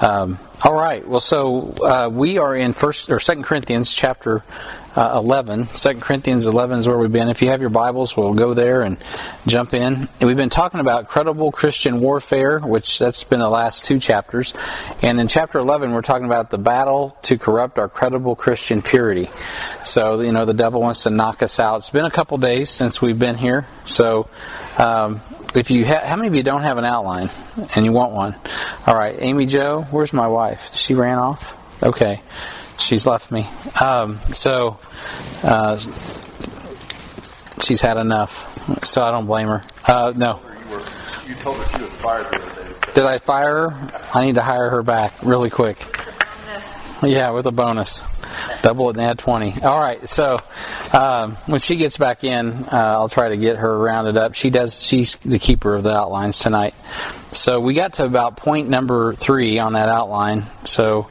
All right. Well, so we are in Second Corinthians chapter 11. 2 Corinthians 11 is where we've been. If you have your Bibles, we'll go there and jump in. And we've been talking about credible Christian warfare, which that's been the last two chapters. And in chapter 11, we're talking about the battle to corrupt our credible Christian purity. So, you know, the devil wants to knock us out. It's been a couple days since we've been here. So, if you how many of you don't have an outline and you want one? All right, Amy Jo, where's my wife? She ran off? Okay. She's left me. She's had enough, so I don't blame her. No. You told her she was fired the other day. So. Did I fire her? I need to hire her back really quick. Yeah, with a bonus. Double it and add 20. All right, so when she gets back in, I'll try to get her rounded up. She's the keeper of the outlines tonight. So we got to about point number 3 on that outline. So...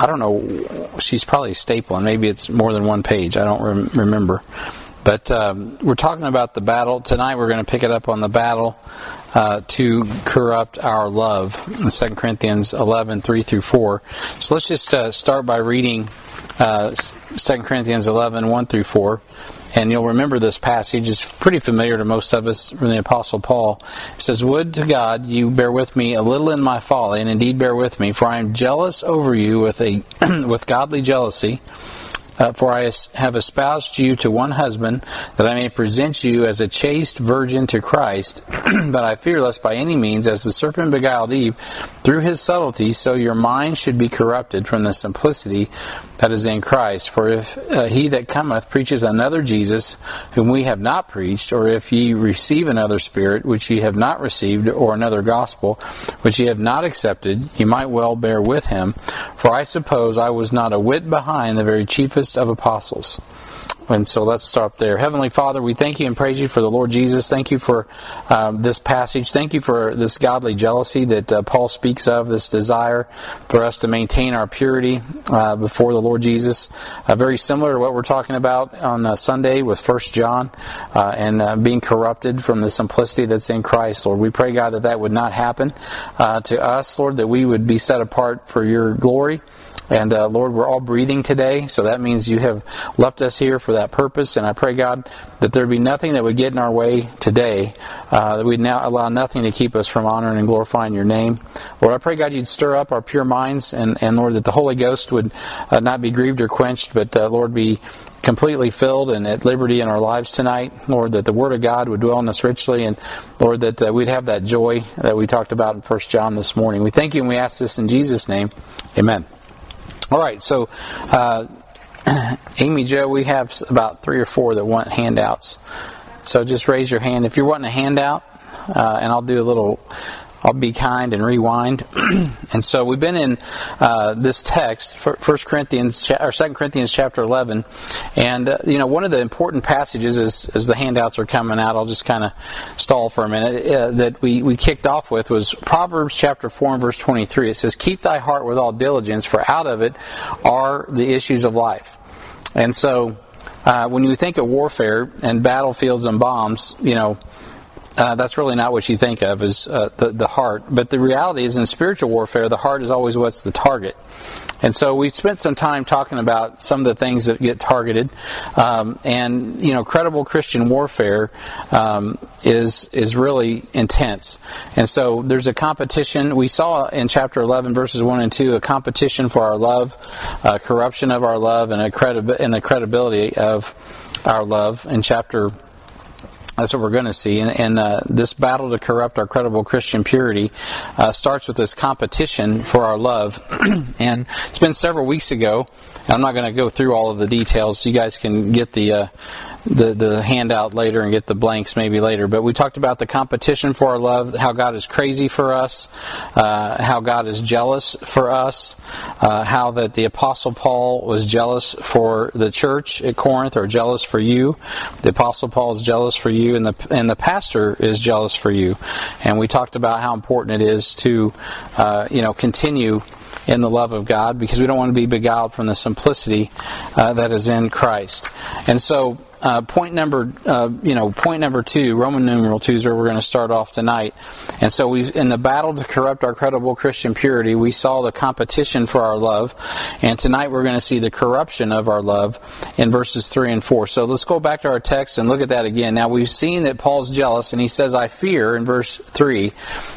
I don't know, she's probably stapling. Maybe it's more than one page. I don't remember. But we're talking about the battle. Tonight we're going to pick it up on the battle to corrupt our love in 2 Corinthians 11, 3 through 4. So let's just start by reading 2 Corinthians 11, 1 through 4. And you'll remember this passage. It's pretty familiar to most of us from the Apostle Paul. It says, "Would to God you bear with me a little in my folly, and indeed bear with me, for I am jealous over you with godly jealousy. For I have espoused you to one husband, that I may present you as a chaste virgin to Christ. But I fear lest by any means, as the serpent beguiled Eve through his subtlety, so your mind should be corrupted from the simplicity that is in Christ. For if he that cometh preaches another Jesus, whom we have not preached, or if ye receive another spirit, which ye have not received, or another gospel, which ye have not accepted, ye might well bear with him. For I suppose I was not a whit behind the very chiefest of apostles." And so let's stop there. Heavenly Father, we thank you and praise you for the Lord Jesus. Thank you for this passage. Thank you for this godly jealousy that Paul speaks of, this desire for us to maintain our purity before the Lord Jesus. Very similar to what we're talking about on Sunday with 1 John and being corrupted from the simplicity that's in Christ, Lord. We pray, God, that would not happen to us, Lord, that we would be set apart for your glory. And, Lord, we're all breathing today, so that means you have left us here for that purpose. And I pray, God, that there be nothing that would get in our way today, that we'd now allow nothing to keep us from honoring and glorifying your name. Lord, I pray, God, you'd stir up our pure minds, and Lord, that the Holy Ghost would not be grieved or quenched, but, Lord, be completely filled and at liberty in our lives tonight. Lord, that the Word of God would dwell in us richly, and Lord, that we'd have that joy that we talked about in 1 John this morning. We thank you, and we ask this in Jesus' name. Amen. All right, so Amy Jo, we have about 3 or 4 that want handouts. So just raise your hand if you're wanting a handout, and I'll do a little. I'll be kind and rewind. And so we've been in this text, 2 Corinthians chapter 11, and you know, one of the important passages is, as the handouts are coming out, I'll just kind of stall for a minute, that we kicked off with was Proverbs chapter 4 and verse 23. It says, "Keep thy heart with all diligence, for out of it are the issues of life." And so when you think of warfare and battlefields and bombs, you know, that's really not what you think of as the heart. But the reality is, in spiritual warfare, the heart is always what's the target. And so we spent some time talking about some of the things that get targeted. And, you know, credible Christian warfare is really intense. And so there's a competition. We saw in chapter 11, verses 1 and 2, a competition for our love, corruption of our love, and the credibility of our love in chapter 11. That's what we're going to see. And this battle to corrupt our credible Christian purity starts with this competition for our love. And it's been several weeks ago. I'm not going to go through all of the details. You guys can get the handout later and get the blanks maybe later. But we talked about the competition for our love, how God is crazy for us, how God is jealous for us, how that the Apostle Paul was jealous for the church at Corinth, or jealous for you. The Apostle Paul is jealous for you. And the pastor is jealous for you, and we talked about how important it is to, continue in the love of God, because we don't want to be beguiled from the simplicity that is in Christ. And so Point number two, Roman numeral 2 is where we're going to start off tonight. And so we, in the battle to corrupt our credible Christian purity, we saw the competition for our love. And tonight we're going to see the corruption of our love in verses 3 and 4. So let's go back to our text and look at that again. Now we've seen that Paul's jealous, and he says, I fear, in verse 3,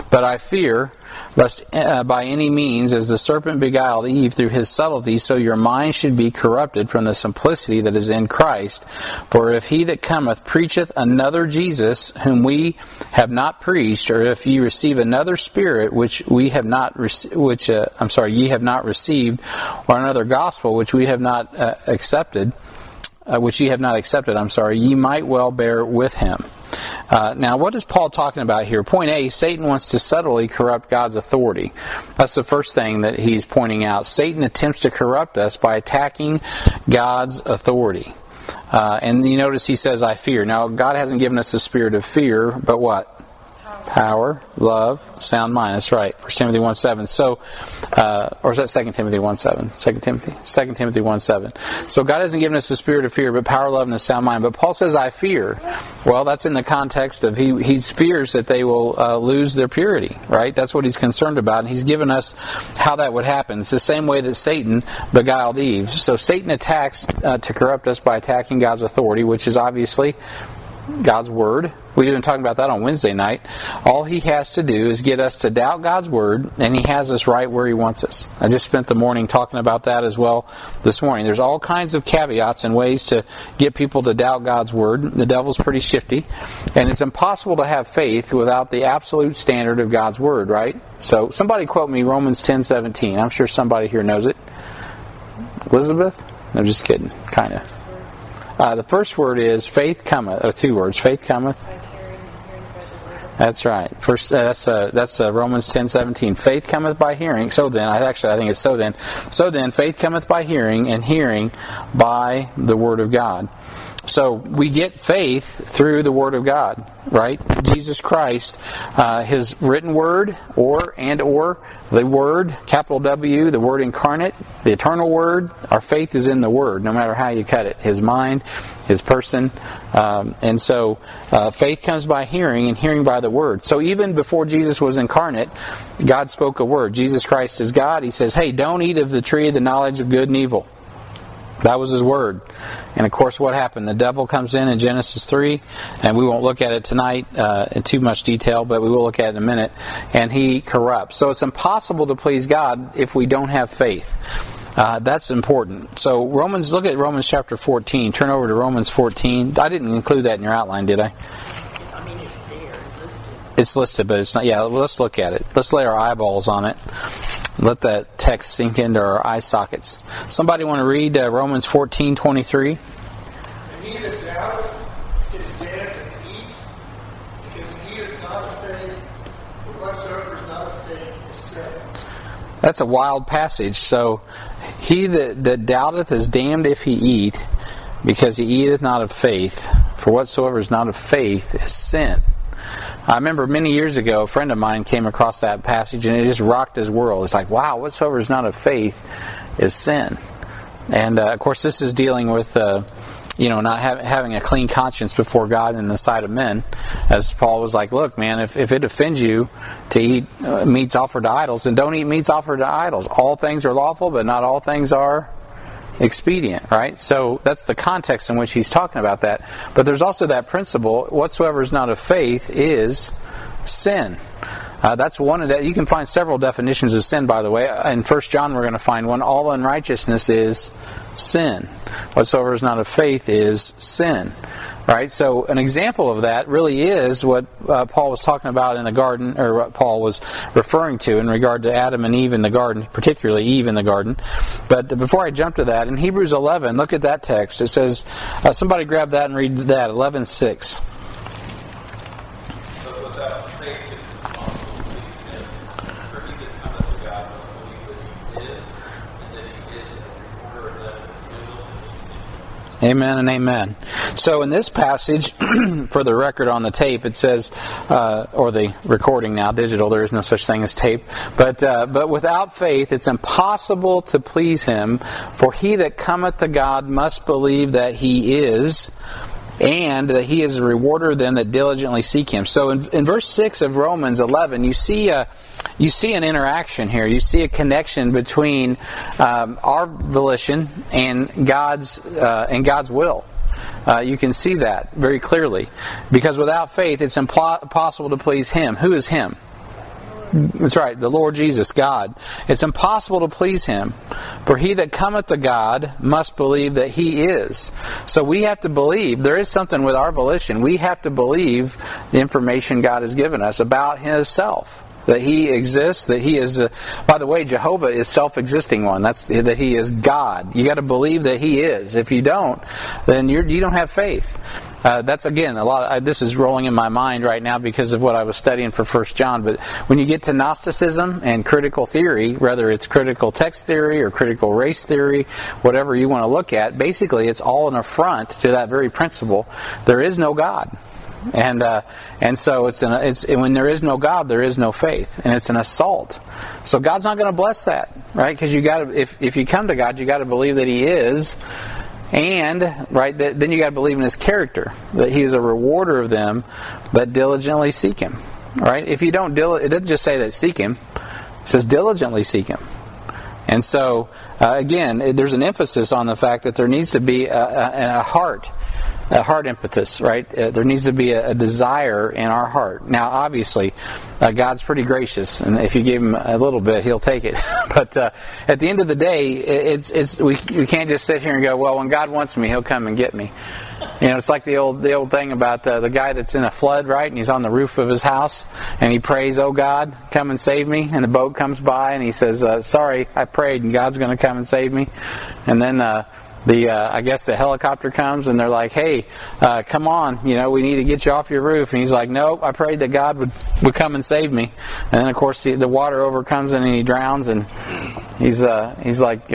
but I fear lest by any means, as the serpent beguiled Eve through his subtlety, so your mind should be corrupted from the simplicity that is in Christ. For if he that cometh preacheth another Jesus, whom we have not preached, or if ye receive another spirit which we have not, ye have not received, or another gospel which we have not accepted, ye might well bear with him. Now, what is Paul talking about here? Point A, Satan wants to subtly corrupt God's authority. That's the first thing that he's pointing out. Satan attempts to corrupt us by attacking God's authority. And you notice he says, I fear. Now, God hasn't given us the spirit of fear, but what? Power, love, sound mind. That's right. 1 Timothy 1:7. So, or is that 2 Timothy 1:7? 2 Timothy 1:7. So God hasn't given us the spirit of fear, but power, love, and a sound mind. But Paul says, I fear. Well, that's in the context of he fears that they will lose their purity, right? That's what he's concerned about. And he's given us how that would happen. It's the same way that Satan beguiled Eve. So Satan attacks to corrupt us by attacking God's authority, which is obviously God's Word. We've been talking about that on Wednesday night. All he has to do is get us to doubt God's Word, and he has us right where he wants us. I just spent the morning talking about that as well this morning. There's all kinds of caveats and ways to get people to doubt God's Word. The devil's pretty shifty, and it's impossible to have faith without the absolute standard of God's Word, right? So somebody quote me Romans 10:17. I'm sure somebody here knows it. Elizabeth? No, just kidding. Kind of. The first word is faith cometh, or two words, faith cometh. That's right. First, that's Romans 10:17. Faith cometh by hearing. So then, faith cometh by hearing, and hearing by the Word of God. So we get faith through the Word of God, right? Jesus Christ, His written Word, or the Word, capital W, the Word incarnate, the eternal Word. Our faith is in the Word, no matter how you cut it. His mind, His person. And so faith comes by hearing, and hearing by the Word. So even before Jesus was incarnate, God spoke a Word. Jesus Christ is God. He says, hey, don't eat of the tree of the knowledge of good and evil. That was His Word. And of course, what happened? The devil comes in Genesis 3, and we won't look at it tonight in too much detail, but we will look at it in a minute, and he corrupts. So it's impossible to please God if we don't have faith. That's important. So look at Romans chapter 14. Turn over to Romans 14. I didn't include that in your outline, did I? I mean, it's there. It's listed, but it's not. Yeah, let's look at it. Let's lay our eyeballs on it. Let that text sink into our eye sockets. Somebody want to read Romans 14:23? And he that doubteth is damned if he eat, because he is not of faith, for whatsoever is not of faith is sin. That's a wild passage. So, he that doubteth is damned if he eat, because he eateth not of faith, for whatsoever is not of faith is sin. I remember many years ago, a friend of mine came across that passage, and it just rocked his world. It's like, wow, whatsoever is not of faith is sin. And, of course, this is dealing with, not having a clean conscience before God in the sight of men. As Paul was like, look, man, if it offends you to eat meats offered to idols, then don't eat meats offered to idols. All things are lawful, but not all things are expedient, right? So that's the context in which he's talking about that. But there's also that principle, whatsoever is not of faith is sin. That's one of that. You can find several definitions of sin, by the way. In 1 John we're going to find one. All unrighteousness is sin. Whatsoever is not of faith is sin. Right? So an example of that really is what Paul was talking about in the garden, or what Paul was referring to in regard to Adam and Eve in the garden, particularly Eve in the garden. But before I jump to that, in Hebrews 11, look at that text. It says, somebody grab that and read that, 11:6. Amen and amen. So in this passage, for the record on the tape, it says, or the recording now, digital, there is no such thing as tape. But without faith, it's impossible to please Him. For he that cometh to God must believe that He is, and that he is a rewarder of them that diligently seek him. So in verse 6 of Romans 11, you see an interaction here. You see a connection between our volition and God's will. You can see that very clearly. Because without faith, it's impossible to please him. Who is him? That's right, the Lord Jesus, God. It's impossible to please him. For he that cometh to God must believe that he is. So we have to believe. There is something with our volition. We have to believe the information God has given us about himself. That he exists, that he is... by the way, Jehovah is self-existing one. That's that he is God. You got to believe that he is. If you don't, then you don't have faith. That's, again, a lot. This is rolling in my mind right now because of what I was studying for 1 John. But when you get to Gnosticism and critical theory, whether it's critical text theory or critical race theory, whatever you want to look at, basically it's all an affront to that very principle. There is no God. And so it's when there is no God, there is no faith, and it's an assault. So God's not going to bless that, right? Because you got to, if you come to God, you got to believe that He is, and right then you got to believe in His character, that He is a rewarder of them that diligently seek Him, right? If you don't, it doesn't just say that seek Him; it says diligently seek Him. And so again, there's an emphasis on the fact that there needs to be a heart. A heart impetus, right? There needs to be a desire in our heart. Now, obviously, God's pretty gracious, and if you give Him a little bit, He'll take it. But at the end of the day, we can't just sit here and go, well, when God wants me, He'll come and get me. You know, it's like the old thing about the guy that's in a flood, right? And he's on the roof of his house, and he prays, "Oh God, come and save me." And the boat comes by, and he says, "Sorry, I prayed, and God's going to come and save me." And then I guess the helicopter comes and they're like, "Hey, come on, you know, we need to get you off your roof." And he's like, "Nope, I prayed that God would come and save me." And then of course the water overcomes him and he drowns, and he's like,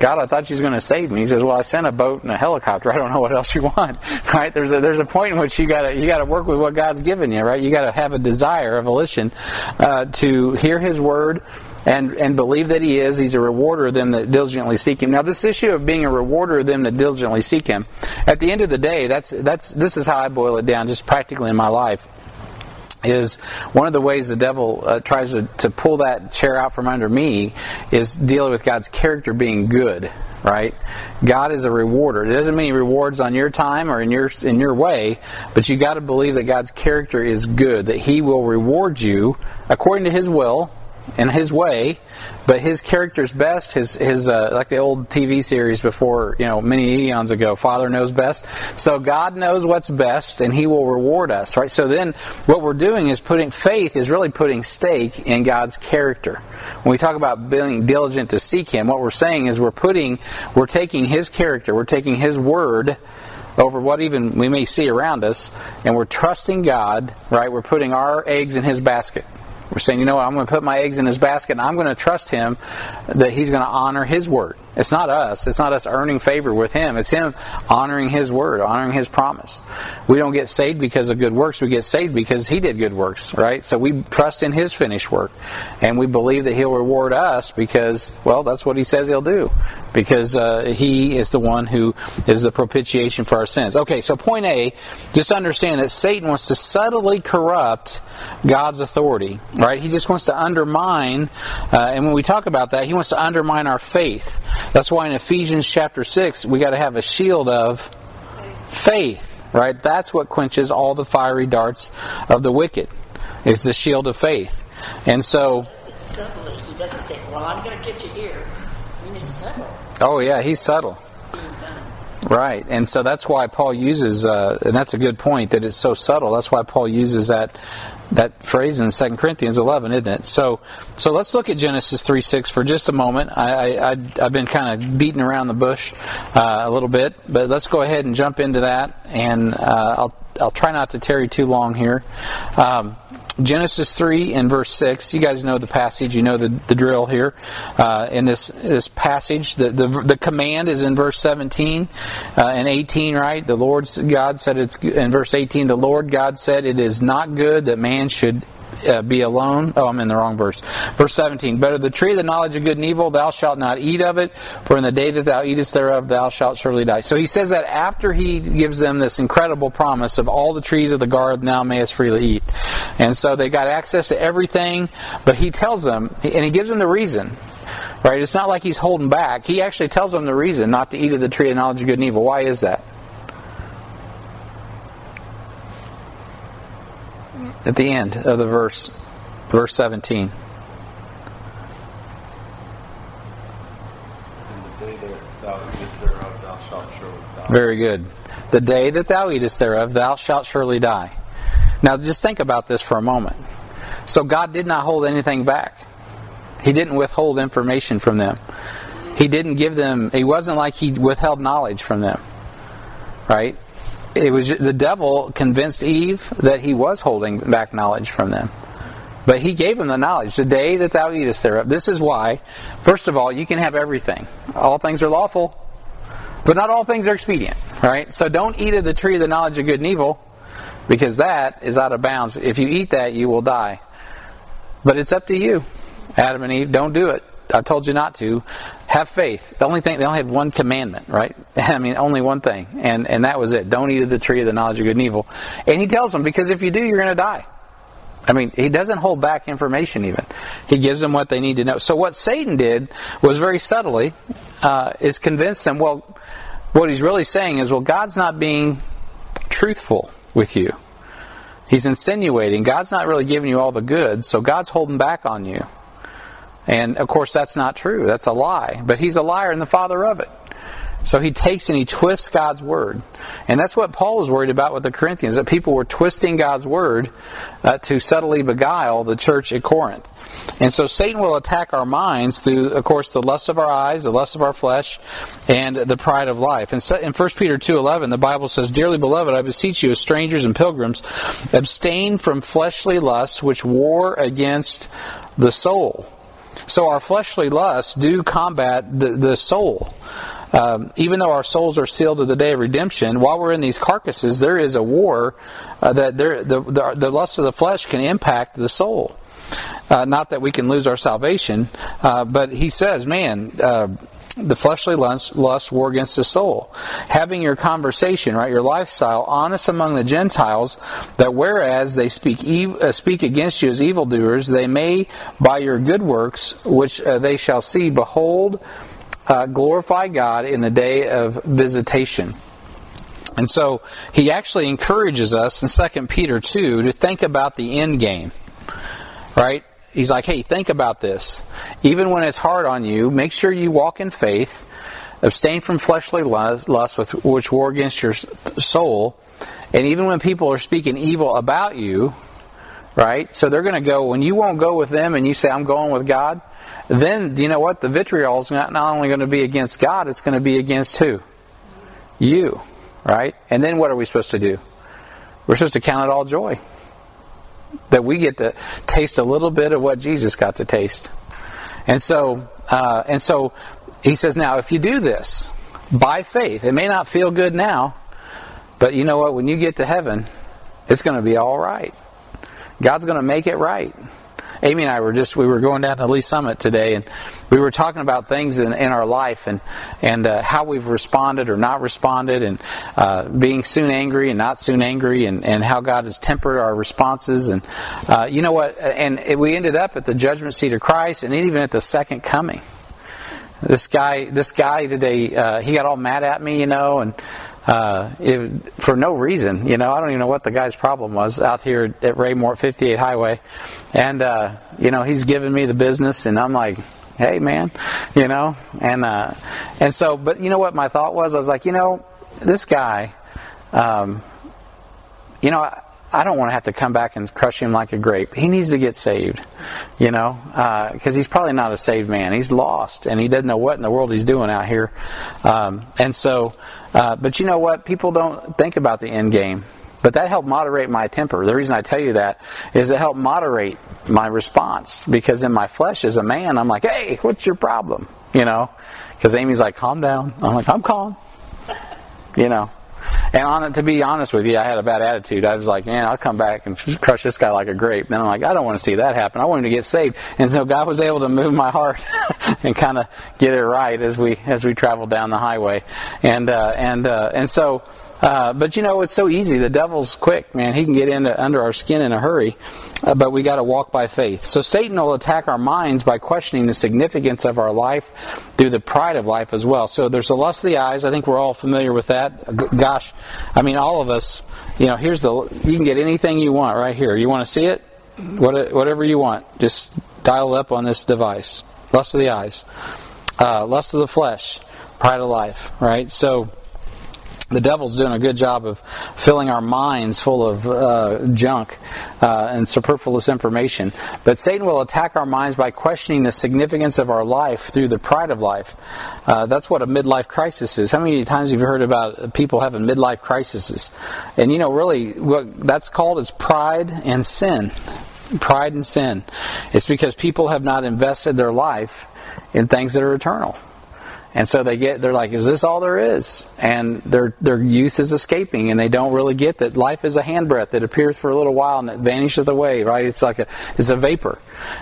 "God, I thought you was going to save me." He says, "Well, I sent a boat and a helicopter. I don't know what else you want." Right? There's a point in which you gotta work with what God's given you. Right? You gotta have a desire, a volition, to hear His word. And believe that He is. He's a rewarder of them that diligently seek Him. Now, this issue of being a rewarder of them that diligently seek Him, at the end of the day, this is how I boil it down, just practically in my life. Is one of the ways the devil tries to pull that chair out from under me is dealing with God's character being good. Right? God is a rewarder. It doesn't mean He rewards on your time or in your way, but you got to believe that God's character is good, that He will reward you according to His will. In His way, but His character's best. His like the old TV series before, you know, many eons ago. Father knows best. So God knows what's best, and He will reward us, right? So then, what we're doing is putting faith is really putting stake in God's character. When we talk about being diligent to seek Him, what we're saying is we're taking His character, we're taking His word over what even we may see around us, and we're trusting God, right? We're putting our eggs in His basket. We're saying, you know what, I'm going to put my eggs in His basket, and I'm going to trust Him that He's going to honor His word. It's not us. It's not us earning favor with Him. It's Him honoring His word, honoring His promise. We don't get saved because of good works. We get saved because He did good works, right? So we trust in His finished work, and we believe that He'll reward us because, well, that's what He says He'll do, because He is the one who is the propitiation for our sins. Okay, so point A, just understand that Satan wants to subtly corrupt God's authority. Right? He just wants to undermine, and when we talk about that, he wants to undermine our faith. That's why in Ephesians chapter 6, we got to have a shield of faith. Right? That's what quenches all the fiery darts of the wicked. It's the shield of faith. And so... He doesn't say, "Well, I'm going to get you here." I mean, it's subtle. Oh, yeah, he's subtle. Right, and so that's why Paul uses, and that's a good point, that it's so subtle. That's why Paul uses that phrase in 2 Corinthians 11, isn't it? So let's look at Genesis 3:6 for just a moment. I've been kind of beating around the bush a little bit, but let's go ahead and jump into that, and I'll try not to tarry too long here. Genesis 3 and verse 6, you guys know the passage, you know the drill here. In this passage, the command is in verse 17 and 18, right? The Lord God said, in verse 18, the Lord God said, "It is not good that man should be alone. Oh, I'm in the wrong verse. Verse 17, but of the tree of the knowledge of good and evil, thou shalt not eat of it, for in the day that thou eatest thereof, thou shalt surely die. So he says that after he gives them this incredible promise of all the trees of the garden thou mayest freely eat. And so they got access to everything, but he tells them, and he gives them the reason. Right? It's not like he's holding back. He actually tells them the reason not to eat of the tree of knowledge of good and evil. Why is that? At the end of the verse, verse 17. Very good. The day that thou eatest thereof, thou shalt surely die. Now just think about this for a moment. So God did not hold anything back. He didn't withhold information from them. He didn't give them, it wasn't like he withheld knowledge from them. Right? It was the devil convinced Eve that he was holding back knowledge from them. But he gave them the knowledge, the day that thou eatest thereof. This is why, first of all, you can have everything. All things are lawful, but not all things are expedient. Right? So don't eat of the tree of the knowledge of good and evil, because that is out of bounds. If you eat that, you will die. But it's up to you, Adam and Eve. Don't do it. I told you not to. Have faith. The only thing, they only had one commandment, right? I mean, only one thing. And that was it. Don't eat of the tree of the knowledge of good and evil. And he tells them, because if you do, you're going to die. I mean, he doesn't hold back information even. He gives them what they need to know. So what Satan did was very subtly, is convince them, well, what he's really saying is, well, God's not being truthful with you. He's insinuating God's not really giving you all the good, so God's holding back on you. And, of course, that's not true. That's a lie. But he's a liar and the father of it. So he takes and he twists God's word. And that's what Paul was worried about with the Corinthians, that people were twisting God's word to subtly beguile the church at Corinth. And so Satan will attack our minds through, of course, the lust of our eyes, the lust of our flesh, and the pride of life. And in 1 Peter 2:11, the Bible says, Dearly beloved, I beseech you as strangers and pilgrims, abstain from fleshly lusts which war against the soul. So our fleshly lusts do combat the soul. Even though our souls are sealed to the day of redemption, while we're in these carcasses, there is a war that the lust of the flesh can impact the soul. Not that we can lose our salvation, but he says, the fleshly lusts war against the soul. Having your conversation, right, your lifestyle, honest among the Gentiles, that whereas they speak against you as evildoers, they may, by your good works, which they shall see, behold, glorify God in the day of visitation. And so he actually encourages us in 2 Peter 2 to think about the end game, right? He's like, hey, think about this. Even when it's hard on you, make sure you walk in faith, abstain from fleshly lusts which war against your soul, and even when people are speaking evil about you, right? So they're going to go, when you won't go with them and you say, I'm going with God, then you know what? The vitriol is not only going to be against God, it's going to be against who? You, right? And then what are we supposed to do? We're supposed to count it all joy. That we get to taste a little bit of what Jesus got to taste. And so he says, now if you do this by faith, it may not feel good now, but you know what? When you get to heaven, it's going to be all right. God's going to make it right. Amy and I we were going down to Lee Summit today, and we were talking about things in our life and how we've responded or not responded, and being soon angry and not soon angry, and how God has tempered our responses. And you know what? And we ended up at the judgment seat of Christ, and even at the second coming. This guy today, he got all mad at me, you know, and for no reason, you know. I don't even know what the guy's problem was out here at Raymore 58 Highway, and you know, he's giving me the business, and I'm like, hey man, you know, and so, but you know what my thought was? I was like, you know, this guy, you know, I don't want to have to come back and crush him like a grape. He needs to get saved, you know, because he's probably not a saved man. He's lost, and he doesn't know what in the world he's doing out here. But you know what? People don't think about the end game. But that helped moderate my temper. The reason I tell you that is it helped moderate my response, because in my flesh as a man, I'm like, hey, what's your problem? You know, because Amy's like, calm down. I'm like, I'm calm, you know. And on it, to be honest with you, I had a bad attitude. I was like, man, I'll come back and crush this guy like a grape. Then I'm like, I don't want to see that happen. I want him to get saved. And so God was able to move my heart and kind of get it right as we traveled down the highway. But you know, it's so easy. The devil's quick, man. He can get into under our skin in a hurry, but we got to walk by faith. So Satan will attack our minds by questioning the significance of our life through the pride of life as well. So there's the lust of the eyes. I think we're all familiar with that. Gosh, I mean, all of us, you know, you can get anything you want right here. You want to see it? Whatever you want. Just dial it up on this device. Lust of the eyes. Lust of the flesh. Pride of life, right? So the devil's doing a good job of filling our minds full of junk and superfluous information. But Satan will attack our minds by questioning the significance of our life through the pride of life. That's what a midlife crisis is. How many times have you heard about people having midlife crises? And you know, really, what that's called is pride and sin. Pride and sin. It's because people have not invested their life in things that are eternal. And so they're like, is this all there is? And their youth is escaping, and they don't really get that life is a handbreadth that appears for a little while and it vanishes away, right? It's like it's a vapor.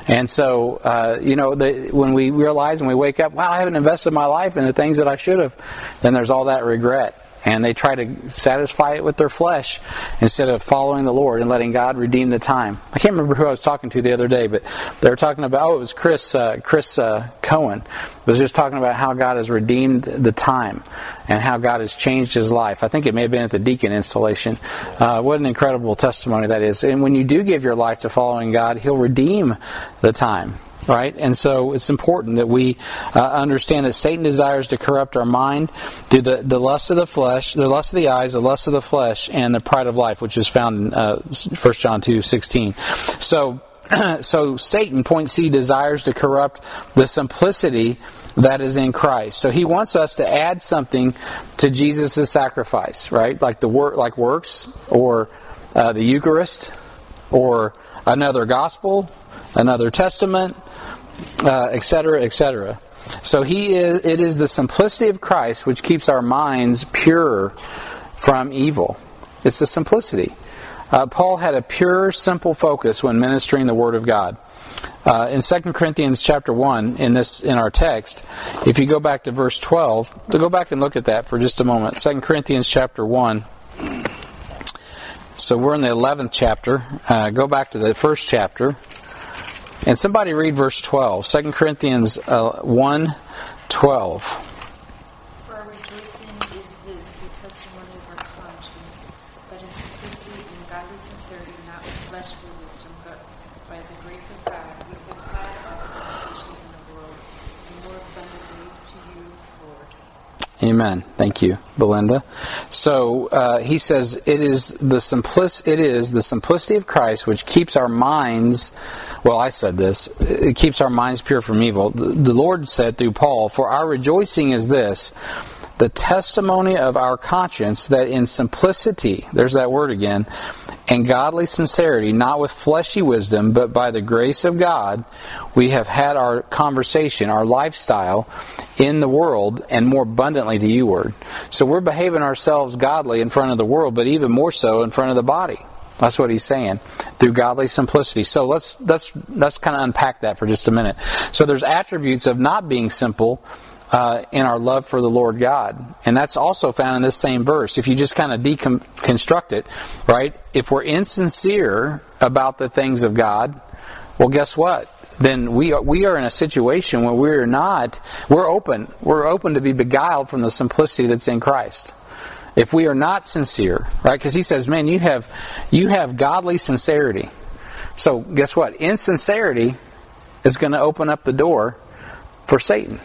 And so, you know, when we realize and we wake up, wow, I haven't invested my life in the things that I should have, then there's all that regret. And they try to satisfy it with their flesh instead of following the Lord and letting God redeem the time. I can't remember who I was talking to the other day, but they were talking about, it was Chris Cohen was just talking about how God has redeemed the time and how God has changed his life. I think it may have been at the Deacon installation. What an incredible testimony that is. And when you do give your life to following God, he'll redeem the time. Right? And so it's important that we understand that Satan desires to corrupt our mind through the lust of the flesh, the lust of the eyes, the lust of the flesh, and the pride of life, which is found in 1 John 2:16. So Satan, point C, desires to corrupt the simplicity that is in Christ. So he wants us to add something to Jesus' sacrifice, right? Like like works, or the Eucharist, or another gospel, another testament, etc., etc. So it is the simplicity of Christ which keeps our minds pure from evil. It's the simplicity. Paul had a pure, simple focus when ministering the Word of God. In 2 Corinthians chapter 1, in our text, if you go back to verse 12, go back and look at that for just a moment. 2 Corinthians chapter 1. So we're in the 11th chapter. Go back to the first chapter. And somebody read verse 12. 2 Corinthians 1:12. For our rejoicing is this, the testimony of our conscience, but in simplicity and godly sincerity, not with fleshly wisdom, but by the grace of God, we have applied our conversation in the world, and more abundantly to you, Lord. Amen. Thank you, Belinda. So he says, it is the simplicity of Christ which keeps our minds. Well, I said this. It keeps our minds pure from evil. The Lord said through Paul, for our rejoicing is this, the testimony of our conscience, that in simplicity, there's that word again, and godly sincerity, not with fleshly wisdom, but by the grace of God, we have had our conversation, our lifestyle in the world, and more abundantly to you, Word. So we're behaving ourselves godly in front of the world, but even more so in front of the body. That's what he's saying, through godly simplicity. So let's kind of unpack that for just a minute. So there's attributes of not being simple in our love for the Lord God, and that's also found in this same verse. If you just kind of deconstruct it, right? If we're insincere about the things of God, well, guess what? Then we are in a situation where we're open to be beguiled from the simplicity that's in Christ. If we are not sincere, right? Because he says, man, you have godly sincerity. So guess what? Insincerity is going to open up the door for Satan,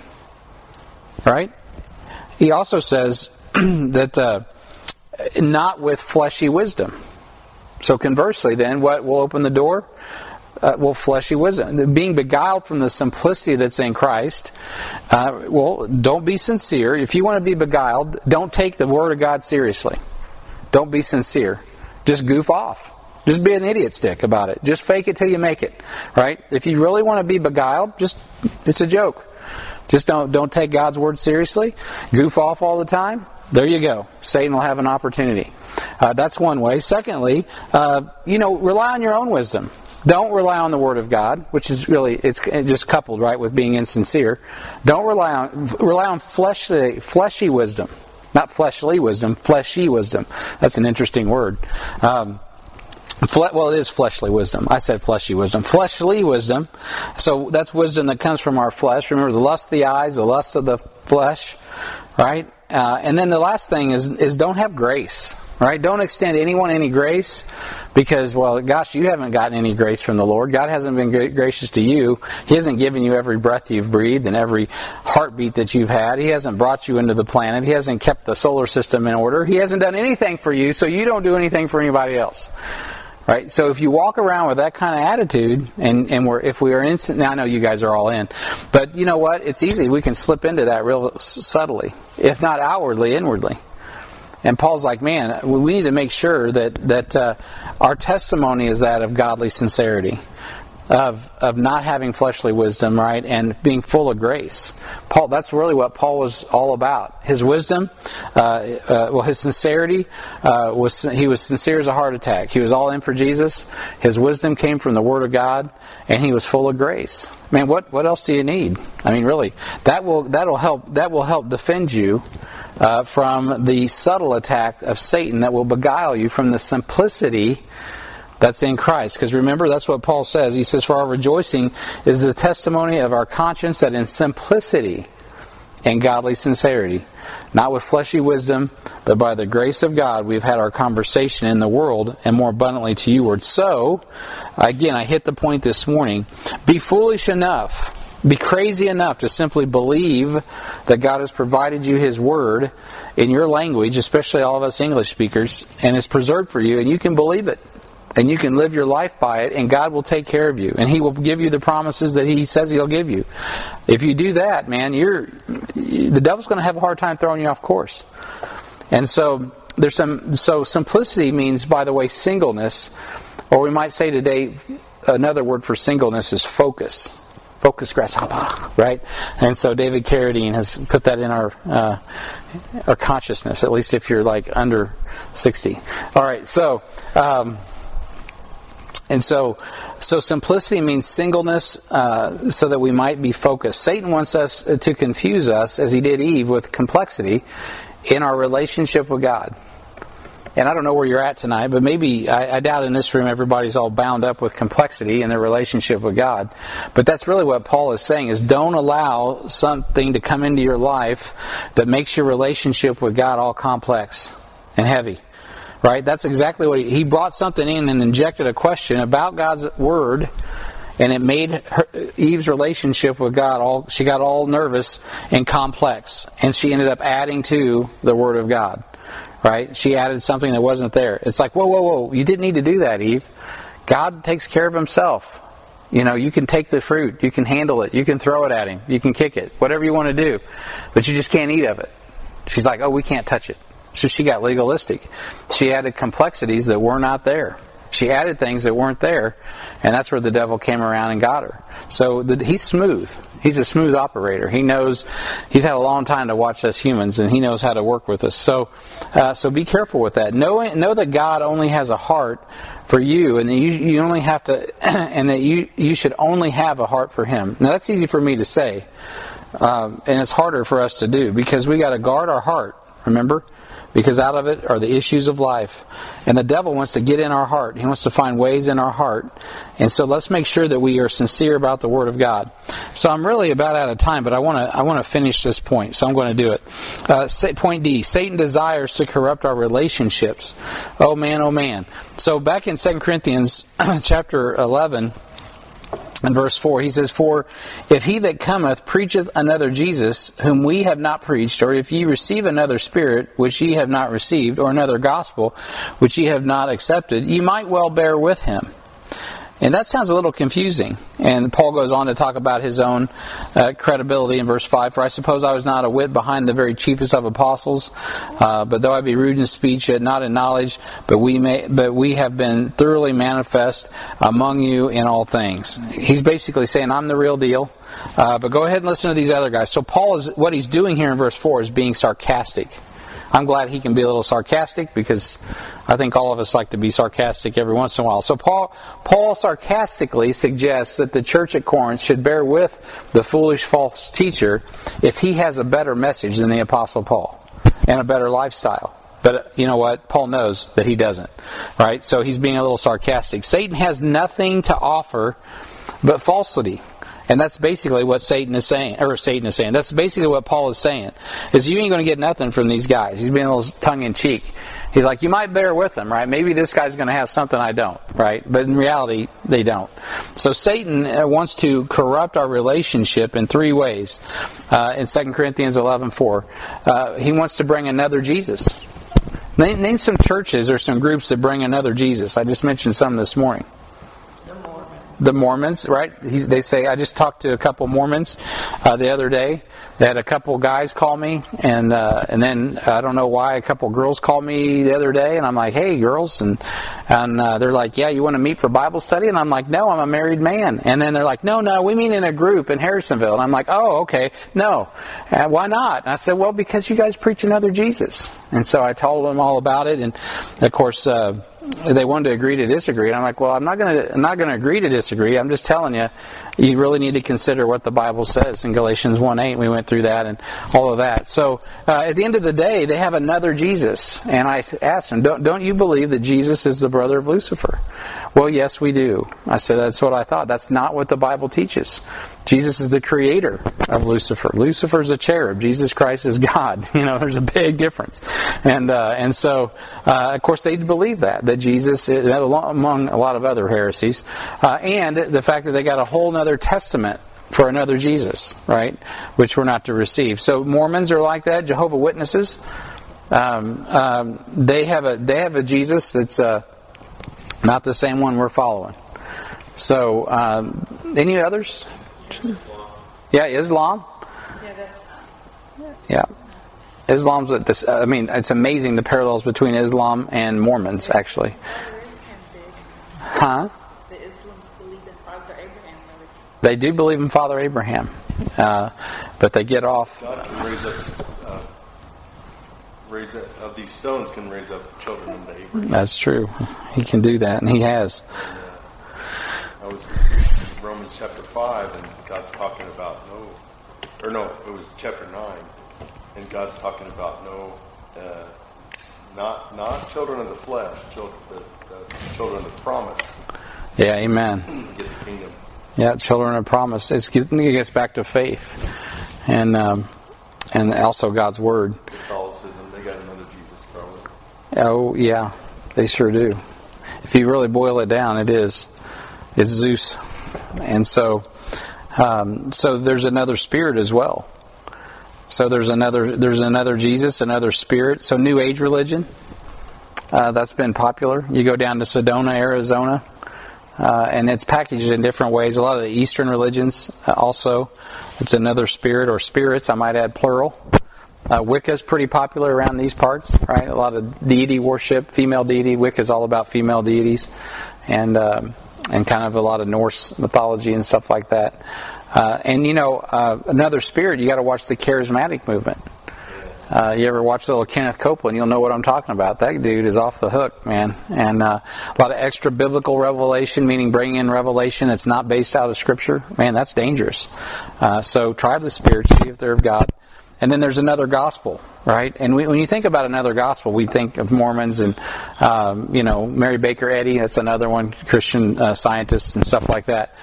right? He also says that not with fleshy wisdom. So conversely, then, what will open the door? Well, fleshy wisdom. Being beguiled from the simplicity that's in Christ. Don't be sincere. If you want to be beguiled, don't take the Word of God seriously. Don't be sincere. Just goof off. Just be an idiot stick about it. Just fake it till you make it. Right? If you really want to be beguiled, it's a joke. Just don't take God's Word seriously. Goof off all the time. There you go. Satan will have an opportunity. That's one way. Secondly, rely on your own wisdom. Don't rely on the Word of God, which is really, it's just coupled, right, with being insincere. Don't rely on fleshy wisdom. Not fleshly wisdom, fleshy wisdom. That's an interesting word. Well, it is fleshly wisdom. I said fleshy wisdom. Fleshly wisdom. So that's wisdom that comes from our flesh. Remember, the lust of the eyes, the lust of the flesh, right? And then the last thing is don't have grace, right? Don't extend anyone any grace because, well, gosh, you haven't gotten any grace from the Lord. God hasn't been gracious to you. He hasn't given you every breath you've breathed and every heartbeat that you've had. He hasn't brought you into the planet. He hasn't kept the solar system in order. He hasn't done anything for you, so you don't do anything for anybody else. Right, so if you walk around with that kind of attitude, and if we are in, now I know you guys are all in, but you know what? It's easy. We can slip into that real subtly, if not outwardly, inwardly. And Paul's like, man, we need to make sure that our testimony is that of godly sincerity, of not having fleshly wisdom, right, and being full of grace. Paul, that's really what Paul was all about. His wisdom, his sincerity, he was sincere as a heart attack. He was all in for Jesus. His wisdom came from the Word of God, and he was full of grace. Man, what else do you need? I mean, really, that will help defend you from the subtle attack of Satan that will beguile you from the simplicity that's in Christ. Because remember, that's what Paul says. He says, for our rejoicing is the testimony of our conscience that in simplicity and godly sincerity, not with fleshly wisdom, but by the grace of God, we've had our conversation in the world and more abundantly to youward. So, again, I hit the point this morning. Be foolish enough, be crazy enough to simply believe that God has provided you His Word in your language, especially all of us English speakers, and is preserved for you, and you can believe it. And you can live your life by it, and God will take care of you. And He will give you the promises that He says He'll give you. If you do that, man, the devil's going to have a hard time throwing you off course. And so, simplicity means, by the way, singleness. Or we might say today, another word for singleness is focus. Focus grasshopper, right? And so David Carradine has put that in our consciousness, at least if you're like under 60. All right, so... And so simplicity means singleness, so that we might be focused. Satan wants us to confuse us, as he did Eve, with complexity in our relationship with God. And I don't know where you're at tonight, but maybe, I doubt in this room everybody's all bound up with complexity in their relationship with God. But that's really what Paul is saying, is don't allow something to come into your life that makes your relationship with God all complex and heavy. Right? That's exactly what he brought something in and injected a question about God's Word, and it made Eve's relationship with God she got all nervous and complex, and she ended up adding to the Word of God. Right? She added something that wasn't there. It's like, whoa, you didn't need to do that, Eve. God takes care of Himself. You know, you can take the fruit, you can handle it, you can throw it at Him, you can kick it, whatever you want to do, but you just can't eat of it. She's like, oh, we can't touch it. So she got legalistic. She added complexities that were not there. She added things that weren't there, and that's where the devil came around and got her. So he's smooth. He's a smooth operator. He knows. He's had a long time to watch us humans, and he knows how to work with us. So be careful with that. Know that God only has a heart for you, and that you only have to, and that you should only have a heart for Him. Now that's easy for me to say, and it's harder for us to do because we got to guard our heart. Remember. Because out of it are the issues of life. And the devil wants to get in our heart. He wants to find ways in our heart. And so let's make sure that we are sincere about the Word of God. So I'm really about out of time, but I want to finish this point. So I'm going to do it. Point D, Satan desires to corrupt our relationships. Oh man, oh man. So back in 2 Corinthians chapter 11... in verse 4, he says, For if he that cometh preacheth another Jesus, whom we have not preached, or if ye receive another spirit, which ye have not received, or another gospel, which ye have not accepted, ye might well bear with him. And that sounds a little confusing. And Paul goes on to talk about his own credibility in verse 5. For I suppose I was not a whit behind the very chiefest of apostles, but though I be rude in speech, yet not in knowledge, but we have been thoroughly manifest among you in all things. He's basically saying, I'm the real deal. But go ahead and listen to these other guys. So Paul, what he's doing here in verse 4 is being sarcastic. I'm glad he can be a little sarcastic, because I think all of us like to be sarcastic every once in a while. So Paul sarcastically suggests that the church at Corinth should bear with the foolish false teacher if he has a better message than the Apostle Paul and a better lifestyle. But you know what? Paul knows that he doesn't, right? So he's being a little sarcastic. Satan has nothing to offer but falsity. And that's basically what Satan is saying. That's basically what Paul is saying, is you ain't going to get nothing from these guys. He's being a little tongue-in-cheek. He's like, you might bear with them, right? Maybe this guy's going to have something I don't, right? But in reality, they don't. So Satan wants to corrupt our relationship in three ways. In 2 Corinthians 11:4, he wants to bring another Jesus. Name some churches or some groups that bring another Jesus. I just mentioned some this morning. The Mormons, right? They say, I just talked to a couple Mormons the other day. They had a couple guys call me, and then I don't know why a couple girls called me the other day, and I'm like, hey, girls. And they're like, yeah, you want to meet for Bible study? And I'm like, no, I'm a married man. And then they're like, no, we mean in a group in Harrisonville. And I'm like, oh, okay, no. Why not? And I said, well, because you guys preach another Jesus. And so I told them all about it, and of course, they wanted to agree to disagree, and I'm like, well, I'm not going to agree to disagree. I'm just telling you, you really need to consider what the Bible says in Galatians 1:8. We went through that and all of that. So at the end of the day, they have another Jesus, and I asked them, don't you believe that Jesus is the brother of Lucifer? Well, yes, we do. I said, that's what I thought. That's not what the Bible teaches. Jesus is the creator of Lucifer. Lucifer's a cherub. Jesus Christ is God. You know, there's a big difference. And so, of course, they believe that Jesus, among a lot of other heresies, and the fact that they got a whole other testament for another Jesus, right, which we're not to receive. So Mormons are like that. Jehovah's Witnesses, they have a Jesus that's not the same one we're following. So any others? Islam. Yeah. Islam's at this. I mean, it's amazing the parallels between Islam and Mormons, actually. Huh? The Islam's believe in Father Abraham. They do believe in Father Abraham, but they get off. God can raise up of these stones can raise up children into Abraham. That's true. He can do that, and he has. I was in Romans chapter 5, and God's talking about it was chapter 9. And God's talking about not children of the flesh, children of the promise. Yeah, amen. Get the kingdom. Yeah, children of promise. It gets back to faith, and also God's word. Catholicism, they got another Jesus probably. Oh yeah, they sure do. If you really boil it down, it's Zeus, and so there's another spirit as well. So there's another Jesus, another spirit. So New Age religion, that's been popular. You go down to Sedona, Arizona, and it's packaged in different ways. A lot of the Eastern religions also, it's another spirit or spirits, I might add plural. Wicca is pretty popular around these parts, right? A lot of deity worship, female deity. Wicca is all about female deities and kind of a lot of Norse mythology and stuff like that. Another spirit, you got to watch the charismatic movement. You ever watch the little Kenneth Copeland, you'll know what I'm talking about. That dude is off the hook, man. And a lot of extra biblical revelation, meaning bringing in revelation that's not based out of Scripture. Man, that's dangerous. So try the spirits, see if they're of God. And then there's another gospel, right? And when you think about another gospel, we think of Mormons and, Mary Baker Eddy, that's another one, Christian Scientists and stuff like that.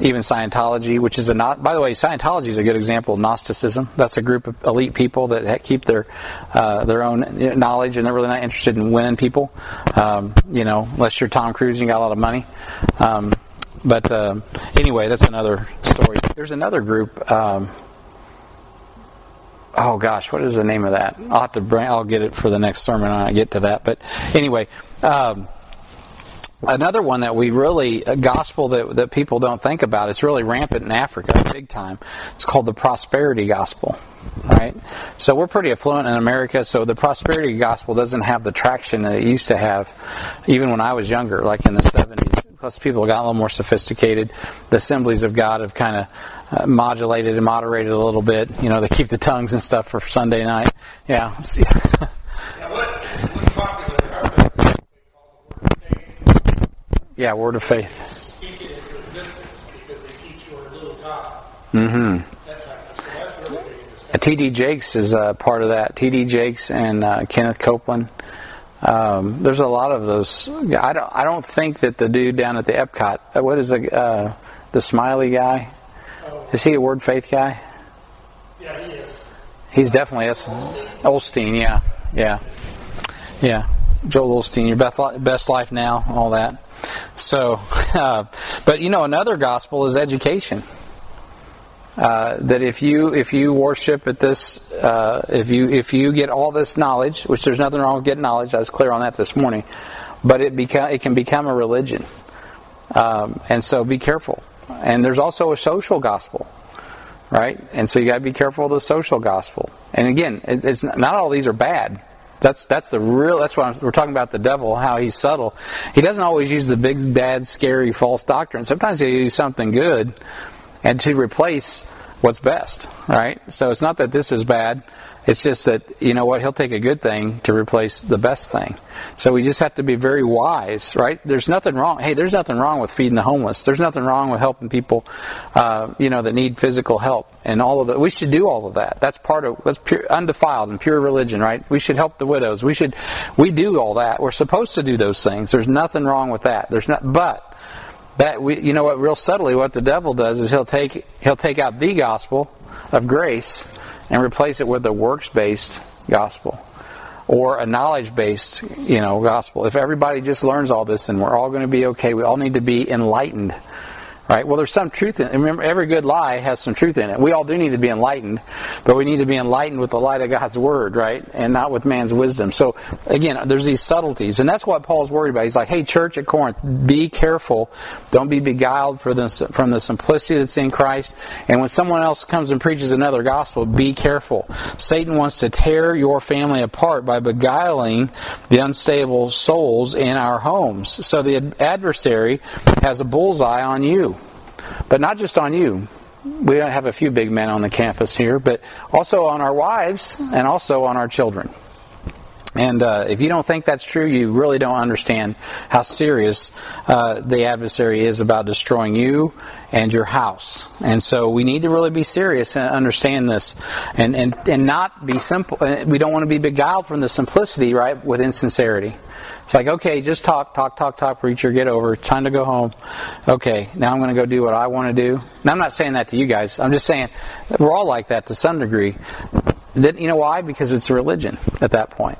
Even Scientology, which is by the way, Scientology is a good example of Gnosticism. That's a group of elite people that keep their own knowledge, and they're really not interested in winning people, unless you're Tom Cruise and you got a lot of money. But anyway, that's another story. There's another group, oh gosh, what is the name of that? I'll get it for the next sermon when I get to that. But anyway, another one that a gospel that people don't think about, it's really rampant in Africa, big time. It's called the prosperity gospel, right? So we're pretty affluent in America, so the prosperity gospel doesn't have the traction that it used to have even when I was younger, like in the 70s. Plus, people got a little more sophisticated. The Assemblies of God have kind of modulated and moderated a little bit. You know, they keep the tongues and stuff for Sunday night. Yeah. Yeah, what's popular? Yeah, word of faith. Speak it into existence because they teach you a little God. Mm-hmm. That type of stuff. That's really T.D. Jakes is a part of that. T.D. Jakes and Kenneth Copeland. There's a lot of those. I don't think that the dude down at the Epcot. What is the smiley guy? Is he a word faith guy? Yeah, he is. He's definitely Olsteen. Yeah. Joel Olsteen, your best life now, all that. So, but you know, another gospel is education. That if you worship at this, if you get all this knowledge, which there's nothing wrong with getting knowledge, I was clear on that this morning, but it can become a religion, and so be careful. And there's also a social gospel, right? And so you got to be careful of the social gospel. And again, it's not all these are bad. That's what we're talking about. The devil, how he's subtle. He doesn't always use the big, bad, scary, false doctrine. Sometimes he'll use something good. And to replace what's best, right? So it's not that this is bad. It's just that, you know what, he'll take a good thing to replace the best thing. So we just have to be very wise, right? There's nothing wrong. Hey, there's nothing wrong with feeding the homeless. There's nothing wrong with helping people, that need physical help. And all of that. We should do all of that. That's pure, undefiled and pure religion, right? We should help the widows. We do all that. We're supposed to do those things. There's nothing wrong with that. Real subtly, what the devil does is he'll take out the gospel of grace and replace it with a works-based gospel or a knowledge-based, gospel. If everybody just learns all this, then we're all going to be okay. We all need to be enlightened, right? Well, there's some truth in it. Remember, every good lie has some truth in it. We all do need to be enlightened, but we need to be enlightened with the light of God's Word, right? And not with man's wisdom. So, again, there's these subtleties. And that's what Paul's worried about. He's like, hey, church at Corinth, be careful. Don't be beguiled from the simplicity that's in Christ. And when someone else comes and preaches another gospel, be careful. Satan wants to tear your family apart by beguiling the unstable souls in our homes. So the adversary has a bullseye on you. But not just on you. We have a few big men on the campus here, but also on our wives and also on our children. And if you don't think that's true, you really don't understand how serious the adversary is about destroying you and your house. And so we need to really be serious and understand this and not be simple. We don't want to be beguiled from the simplicity, right, with insincerity. It's like, okay, just talk, preacher, get over. It's time to go home. Okay, now I'm going to go do what I want to do. Now, I'm not saying that to you guys. I'm just saying we're all like that to some degree. You know why? Because it's a religion at that point.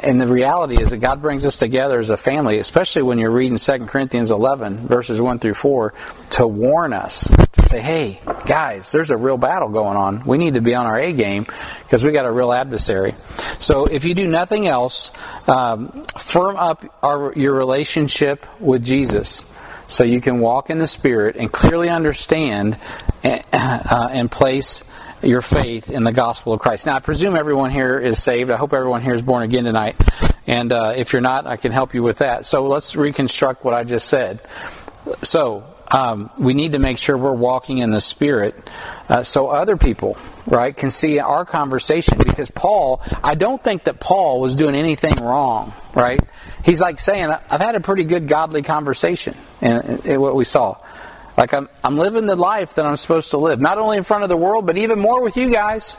And the reality is that God brings us together as a family, especially when you're reading 2 Corinthians 11, verses 1 through 4, to warn us, to say, hey, guys, there's a real battle going on. We need to be on our A game because we got a real adversary. So if you do nothing else, firm up your relationship with Jesus so you can walk in the Spirit and clearly understand and place your faith in the gospel of Christ. Now, I presume everyone here is saved. I hope everyone here is born again tonight. And if you're not, I can help you with that. So let's reconstruct what I just said. So we need to make sure we're walking in the Spirit so other people, right, can see our conversation. Because Paul, I don't think that Paul was doing anything wrong, right? He's like saying, I've had a pretty good godly conversation in what we saw. Like, I'm living the life that I'm supposed to live. Not only in front of the world, but even more with you guys.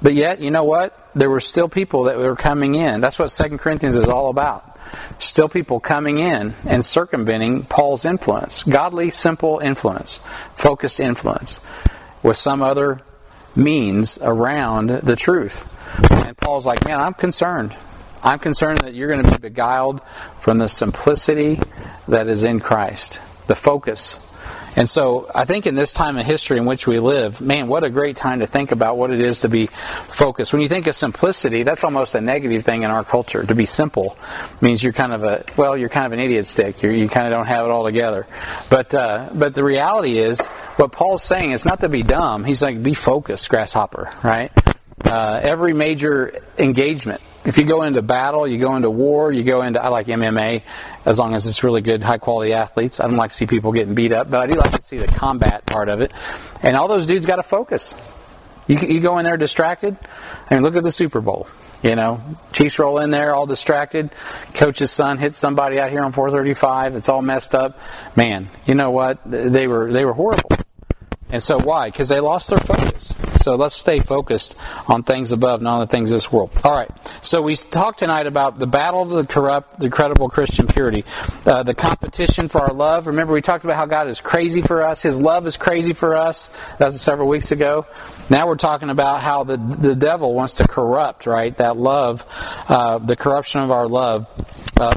But yet, you know what? There were still people that were coming in. That's what 2 Corinthians is all about. Still people coming in and circumventing Paul's influence. Godly, simple influence. Focused influence. With some other means around the truth. And Paul's like, man, I'm concerned. I'm concerned that you're going to be beguiled from the simplicity that is in Christ. The focus. And so I think in this time of history in which we live, man, what a great time to think about what it is to be focused. When you think of simplicity, that's almost a negative thing in our culture. To be simple means you're kind of an idiot stick. You kind of don't have it all together. But the reality is, what Paul's saying is not to be dumb. He's like, be focused, grasshopper, right? Every major engagement If you go into battle, you go into war, you go into, I like MMA, as long as it's really good, high-quality athletes. I don't like to see people getting beat up, but I do like to see the combat part of it. And all those dudes got to focus. You go in there distracted. I mean, look at the Super Bowl. You know, Chiefs roll in there all distracted. Coach's son hits somebody out here on 435. It's all messed up. Man, you know what? They were horrible. And so why? Because they lost their focus. So let's stay focused on things above, not on the things of this world. All right. So we talked tonight about the battle to corrupt the credible Christian purity, the competition for our love. Remember, we talked about how God is crazy for us. His love is crazy for us. That was several weeks ago. Now we're talking about how the devil wants to corrupt, right, that love, the corruption of our love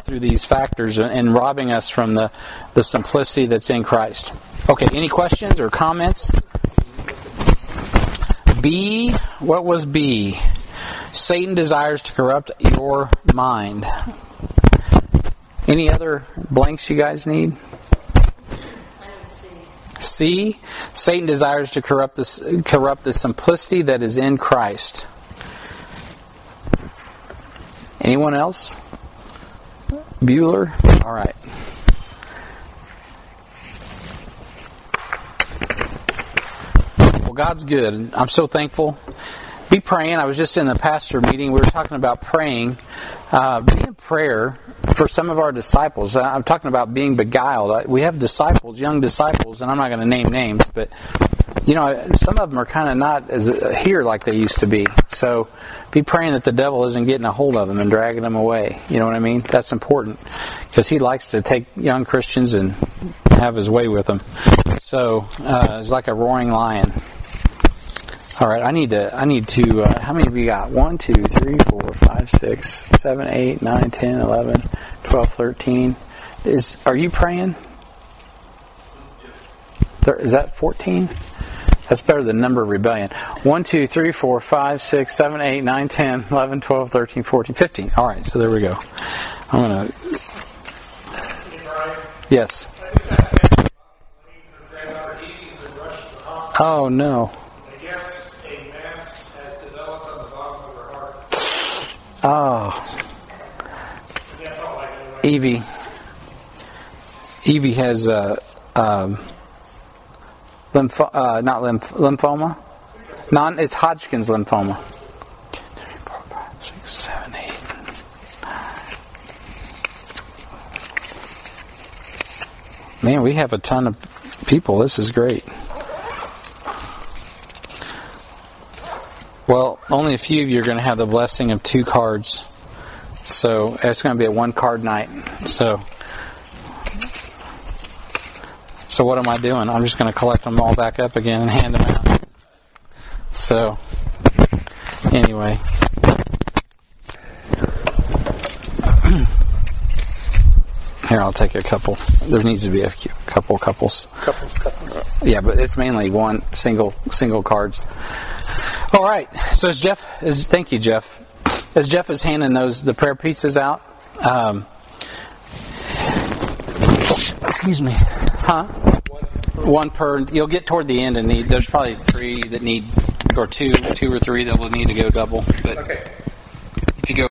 through these factors and robbing us from the simplicity that's in Christ. Okay, any questions or comments? B, what was B? Satan desires to corrupt your mind. Any other blanks you guys need? C, Satan desires to corrupt the simplicity that is in Christ. Anyone else? Bueller? All right. Well, God's good. I'm so thankful. Be praying. I was just in a pastor meeting. We were talking about praying. Be in prayer for some of our disciples. I'm talking about being beguiled. We have disciples, young disciples, and I'm not going to name names, but you know, some of them are kind of not as here like they used to be. So be praying that the devil isn't getting a hold of them and dragging them away. You know what I mean? That's important because he likes to take young Christians and have his way with them. So it's like a roaring lion. All right, I need to, how many we got? 1, 2, 3, 4, 5, 6, 7, 8, 9, 10, 11, 12, 13. Are you praying? Is that 14? That's better than number of rebellion. 1, 2, 3, 4, 5, 6, 7, 8, 9, 10, 11, 12, 13, 14, 15. All right, so there we go. I'm going to... Yes. Oh, no. Oh, Evie has lymphoma. It's Hodgkin's lymphoma. 2, 3, 4, 5, 6, 7, 8. Man, we have a ton of people. This is great. Well, only a few of you are going to have the blessing of 2 cards. So it's going to be a 1-card night. So what am I doing? I'm just going to collect them all back up again and hand them out. So anyway. Here, I'll take a couple. There needs to be a couple couples. Couples. Yeah, but it's mainly one single cards. All right. So thank you, Jeff. As Jeff is handing the prayer pieces out, excuse me, huh? One per. You'll get toward the end and there's probably 3 that need, or two or three that will need to go double. But, okay.